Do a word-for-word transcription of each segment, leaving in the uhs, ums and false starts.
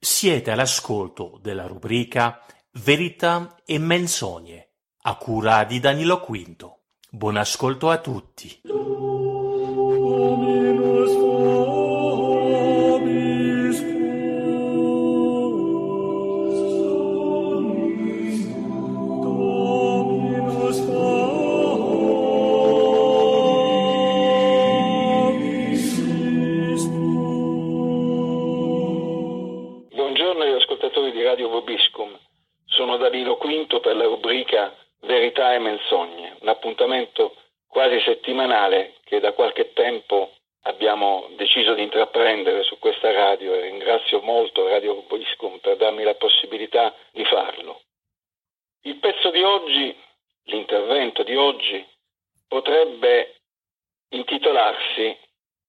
Siete all'ascolto della rubrica Verità e menzogne, a cura di Danilo Quinto. Buon ascolto a tutti. Sono Danilo Quinto per la rubrica Verità e menzogne, un appuntamento quasi settimanale che da qualche tempo abbiamo deciso di intraprendere su questa radio e ringrazio molto Radio Vobiscum per darmi la possibilità di farlo. Il pezzo di oggi, l'intervento di oggi, potrebbe intitolarsi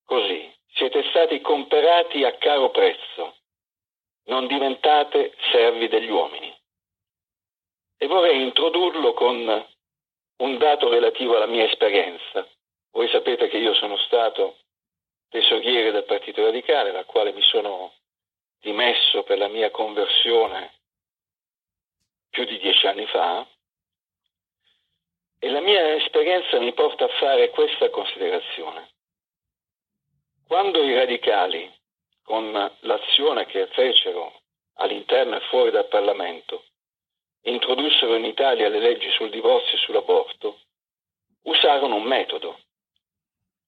così: siete stati comprati a caro prezzo, non diventate servi degli uomini. E vorrei introdurlo con un dato relativo alla mia esperienza. Voi sapete che io sono stato tesoriere del Partito Radicale, dal quale mi sono dimesso per la mia conversione più di dieci anni fa, e la mia esperienza mi porta a fare questa considerazione. Quando i radicali, con l'azione che fecero all'interno e fuori dal Parlamento, introdussero in Italia le leggi sul divorzio e sull'aborto, usarono un metodo.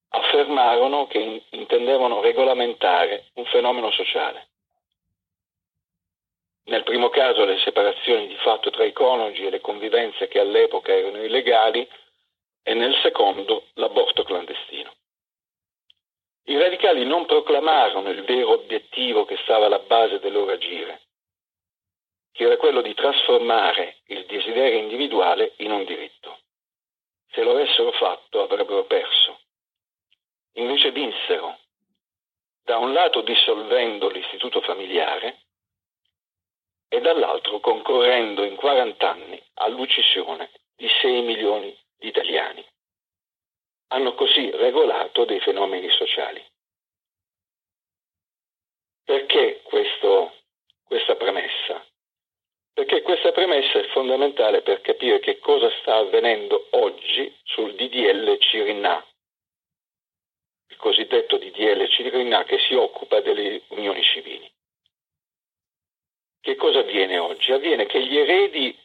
Affermarono che in- intendevano regolamentare un fenomeno sociale. Nel primo caso le separazioni di fatto tra i coniugi e le convivenze che all'epoca erano illegali, e nel secondo l'aborto clandestino. I radicali non proclamarono il vero obiettivo che stava alla base del loro agire, che era quello di trasformare il desiderio individuale in un diritto. Se lo avessero fatto avrebbero perso. Invece vinsero, da un lato dissolvendo l'istituto familiare e dall'altro concorrendo in quaranta anni all'uccisione di sei milioni di italiani. Hanno così regolato dei fenomeni sociali. Perché questo, questa premessa? Perché questa premessa è fondamentale per capire che cosa sta avvenendo oggi sul D D L Cirinnà, il cosiddetto D D L Cirinnà che si occupa delle unioni civili. Che cosa avviene oggi? Avviene che gli eredi,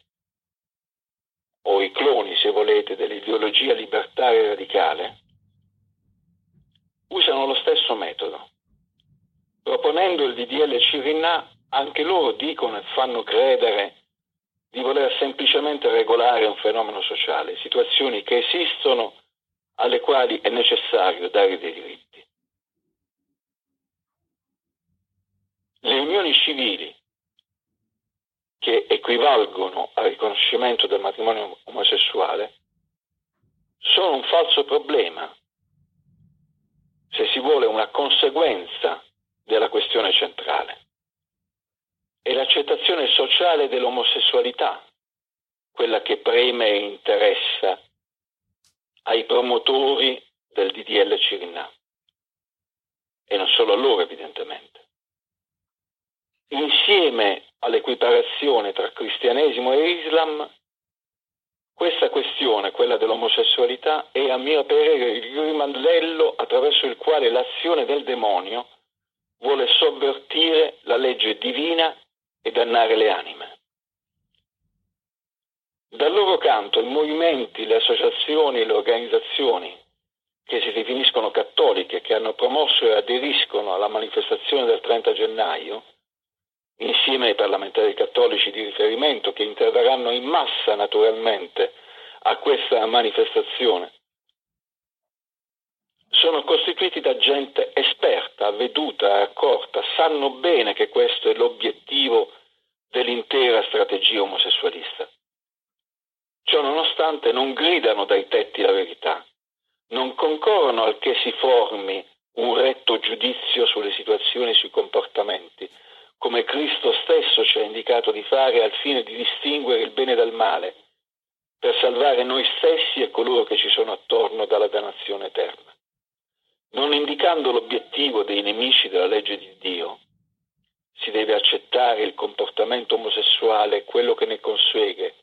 o i cloni se volete, dell'ideologia libertaria radicale, usano lo stesso metodo. Proponendo il D D L Cirinnà, anche loro dicono e fanno credere di voler semplicemente regolare un fenomeno sociale, situazioni che esistono, alle quali è necessario dare dei diritti. Le unioni civili, che equivalgono al riconoscimento del matrimonio omosessuale, sono un falso problema, se si vuole una conseguenza della questione centrale. È l'accettazione sociale dell'omosessualità, quella che preme e interessa ai promotori del D D L Cirinnà, e non solo a loro evidentemente. Insieme all'equiparazione tra cristianesimo e Islam, questa questione, quella dell'omosessualità, è a mio parere il grimaldello attraverso il quale l'azione del demonio vuole sovvertire la legge divina e dannare le anime. Dal loro canto i movimenti, le associazioni, le organizzazioni che si definiscono cattoliche, che hanno promosso e aderiscono alla manifestazione del trenta gennaio, insieme ai parlamentari cattolici di riferimento che interverranno in massa naturalmente a questa manifestazione, sono costituiti da gente esperta, avveduta, accorta, sanno bene che questo è l'obiettivo dell'intera strategia omosessualista. Ciò nonostante non gridano dai tetti la verità, non concorrono al che si formi un retto giudizio sulle situazioni e sui comportamenti, come Cristo stesso ci ha indicato di fare al fine di distinguere il bene dal male, per salvare noi stessi e coloro che ci sono attorno dalla dannazione eterna. Non indicando l'obiettivo dei nemici della legge di Dio, si deve accettare il comportamento omosessuale e quello che ne consegue,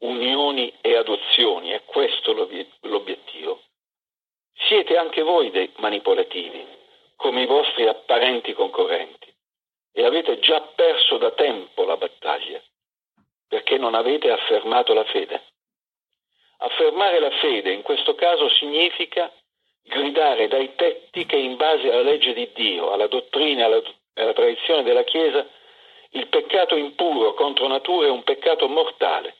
unioni e adozioni, è questo l'obiettivo. Siete anche voi dei manipolativi, come i vostri apparenti concorrenti, e avete già perso da tempo la battaglia, perché non avete affermato la fede. Affermare la fede in questo caso significa gridare dai tetti che in base alla legge di Dio, alla dottrina e alla, alla tradizione della Chiesa, il peccato impuro contro natura è un peccato mortale,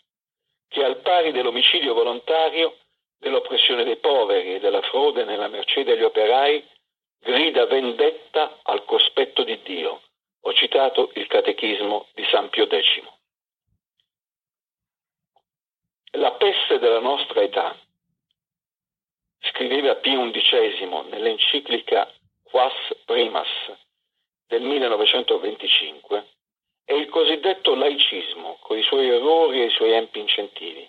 che al pari dell'omicidio volontario, dell'oppressione dei poveri e della frode nella mercé degli operai, grida vendetta al cospetto di Dio. Ho citato il Catechismo di San Pio X. La peste della nostra età, scriveva Pio undicesimo nell'enciclica Quas Primas del millenovecentoventicinque, è il cosiddetto laicismo, con i suoi errori e i suoi ampi incentivi.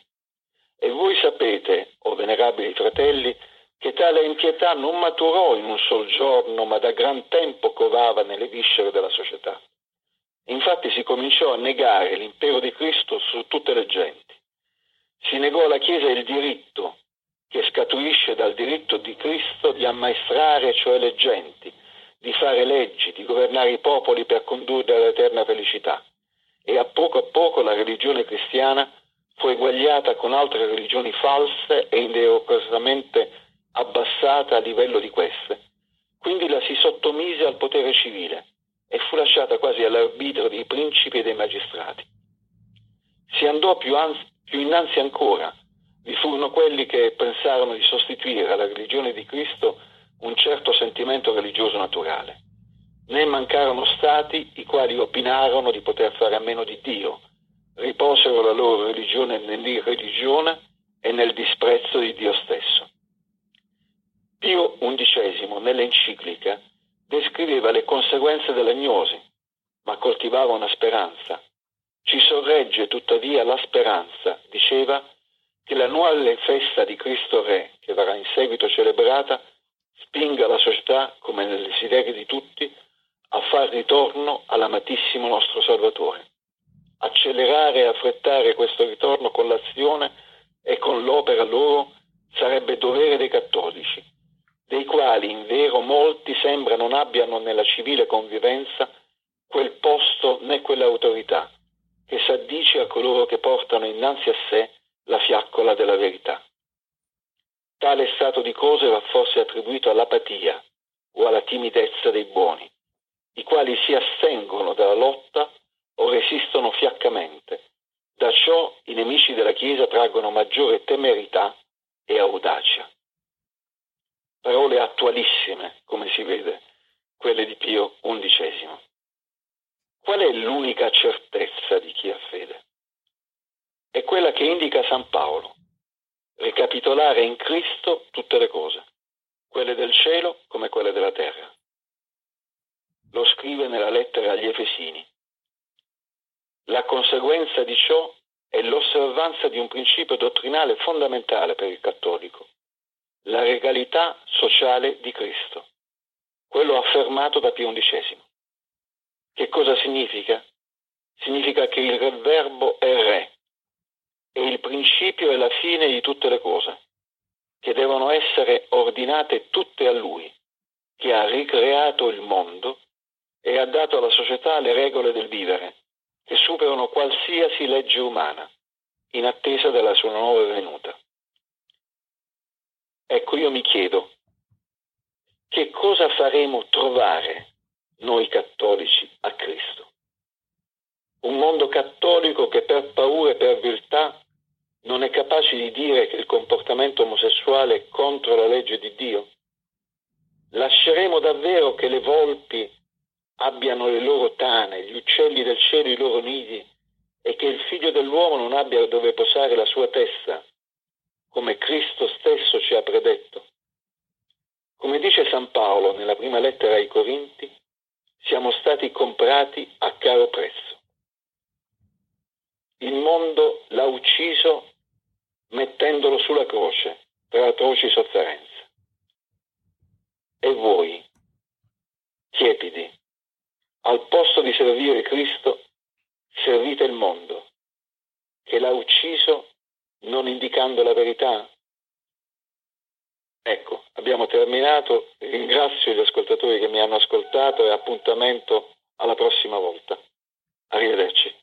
E voi sapete, o venerabili fratelli, che tale impietà non maturò in un sol giorno, ma da gran tempo covava nelle viscere della società. Infatti si cominciò a negare l'impero di Cristo su tutte le genti. Si negò alla Chiesa il diritto, che scaturisce dal diritto di Cristo di ammaestrare, cioè le genti, di fare leggi, di governare i popoli per condurre all'eterna felicità. E a poco a poco la religione cristiana fu eguagliata con altre religioni false e indecorosamente abbassata a livello di queste. Quindi la si sottomise al potere civile e fu lasciata quasi all'arbitrio dei principi e dei magistrati. Si andò più, anzi, più innanzi ancora. Vi furono quelli che pensarono di sostituire alla religione di Cristo un certo sentimento religioso naturale. Ne mancarono stati i quali opinarono di poter fare a meno di Dio, riposero la loro religione nell'irreligione e nel disprezzo di Dio stesso. Pio undicesimo, nell'enciclica, descriveva le conseguenze dell'agnosi, ma coltivava una speranza. Ci sorregge tuttavia la speranza, diceva, che l'annuale festa di Cristo Re, che verrà in seguito celebrata, spinga la società, come nel desiderio di tutti, a far ritorno all'amatissimo nostro Salvatore. Accelerare e affrettare questo ritorno con l'azione e con l'opera loro sarebbe dovere dei cattolici, dei quali, in vero, molti sembra non abbiano nella civile convivenza quel posto né quell'autorità che s'addice a coloro che portano innanzi a sé la fiaccola della verità. Tale stato di cose va forse attribuito all'apatia o alla timidezza dei buoni, i quali si astengono dalla lotta o resistono fiaccamente. Da ciò i nemici della Chiesa traggono maggiore temerità e audacia. Parole attualissime, come si vede, quelle di Pio undicesimo. Qual è l'unica certezza di chi ha fede? È quella che indica San Paolo, ricapitolare in Cristo tutte le cose, quelle del cielo come quelle della terra. Lo scrive nella lettera agli Efesini. La conseguenza di ciò è l'osservanza di un principio dottrinale fondamentale per il cattolico, la regalità sociale di Cristo, quello affermato da Pio undicesimo. Che cosa significa? Significa che il verbo è re, e il principio e la fine di tutte le cose, che devono essere ordinate tutte a Lui, che ha ricreato il mondo e ha dato alla società le regole del vivere, che superano qualsiasi legge umana, in attesa della sua nuova venuta. Ecco, io mi chiedo, che cosa faremo trovare noi cattolici a Cristo? Un mondo cattolico che per paura e per viltà non è capace di dire che il comportamento omosessuale è contro la legge di Dio? Lasceremo davvero che le volpi abbiano le loro tane, gli uccelli del cielo i loro nidi e che il Figlio dell'uomo non abbia dove posare la sua testa, come Cristo stesso ci ha predetto. Come dice San Paolo nella prima lettera ai Corinti, siamo stati comprati a caro prezzo. Il mondo l'ha ucciso mettendolo sulla croce per atroci sofferenze. E voi, tiepidi, al posto di servire Cristo, servite il mondo, che l'ha ucciso non indicando la verità? Ecco, abbiamo terminato. Ringrazio gli ascoltatori che mi hanno ascoltato e appuntamento alla prossima volta. Arrivederci.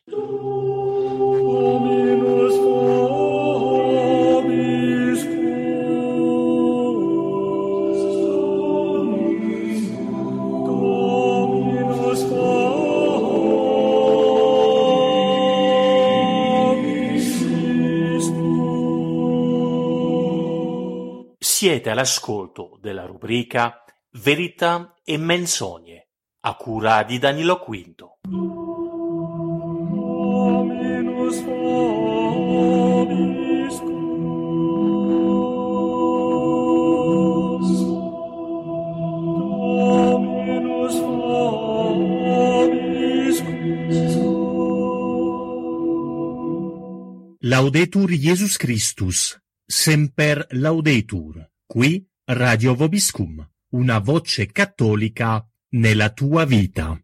Siete all'ascolto della rubrica Verità e Menzogne, a cura di Danilo Quinto. Laudetur Jesus Christus. Semper laudetur, qui Radio Vobiscum, una voce cattolica nella tua vita.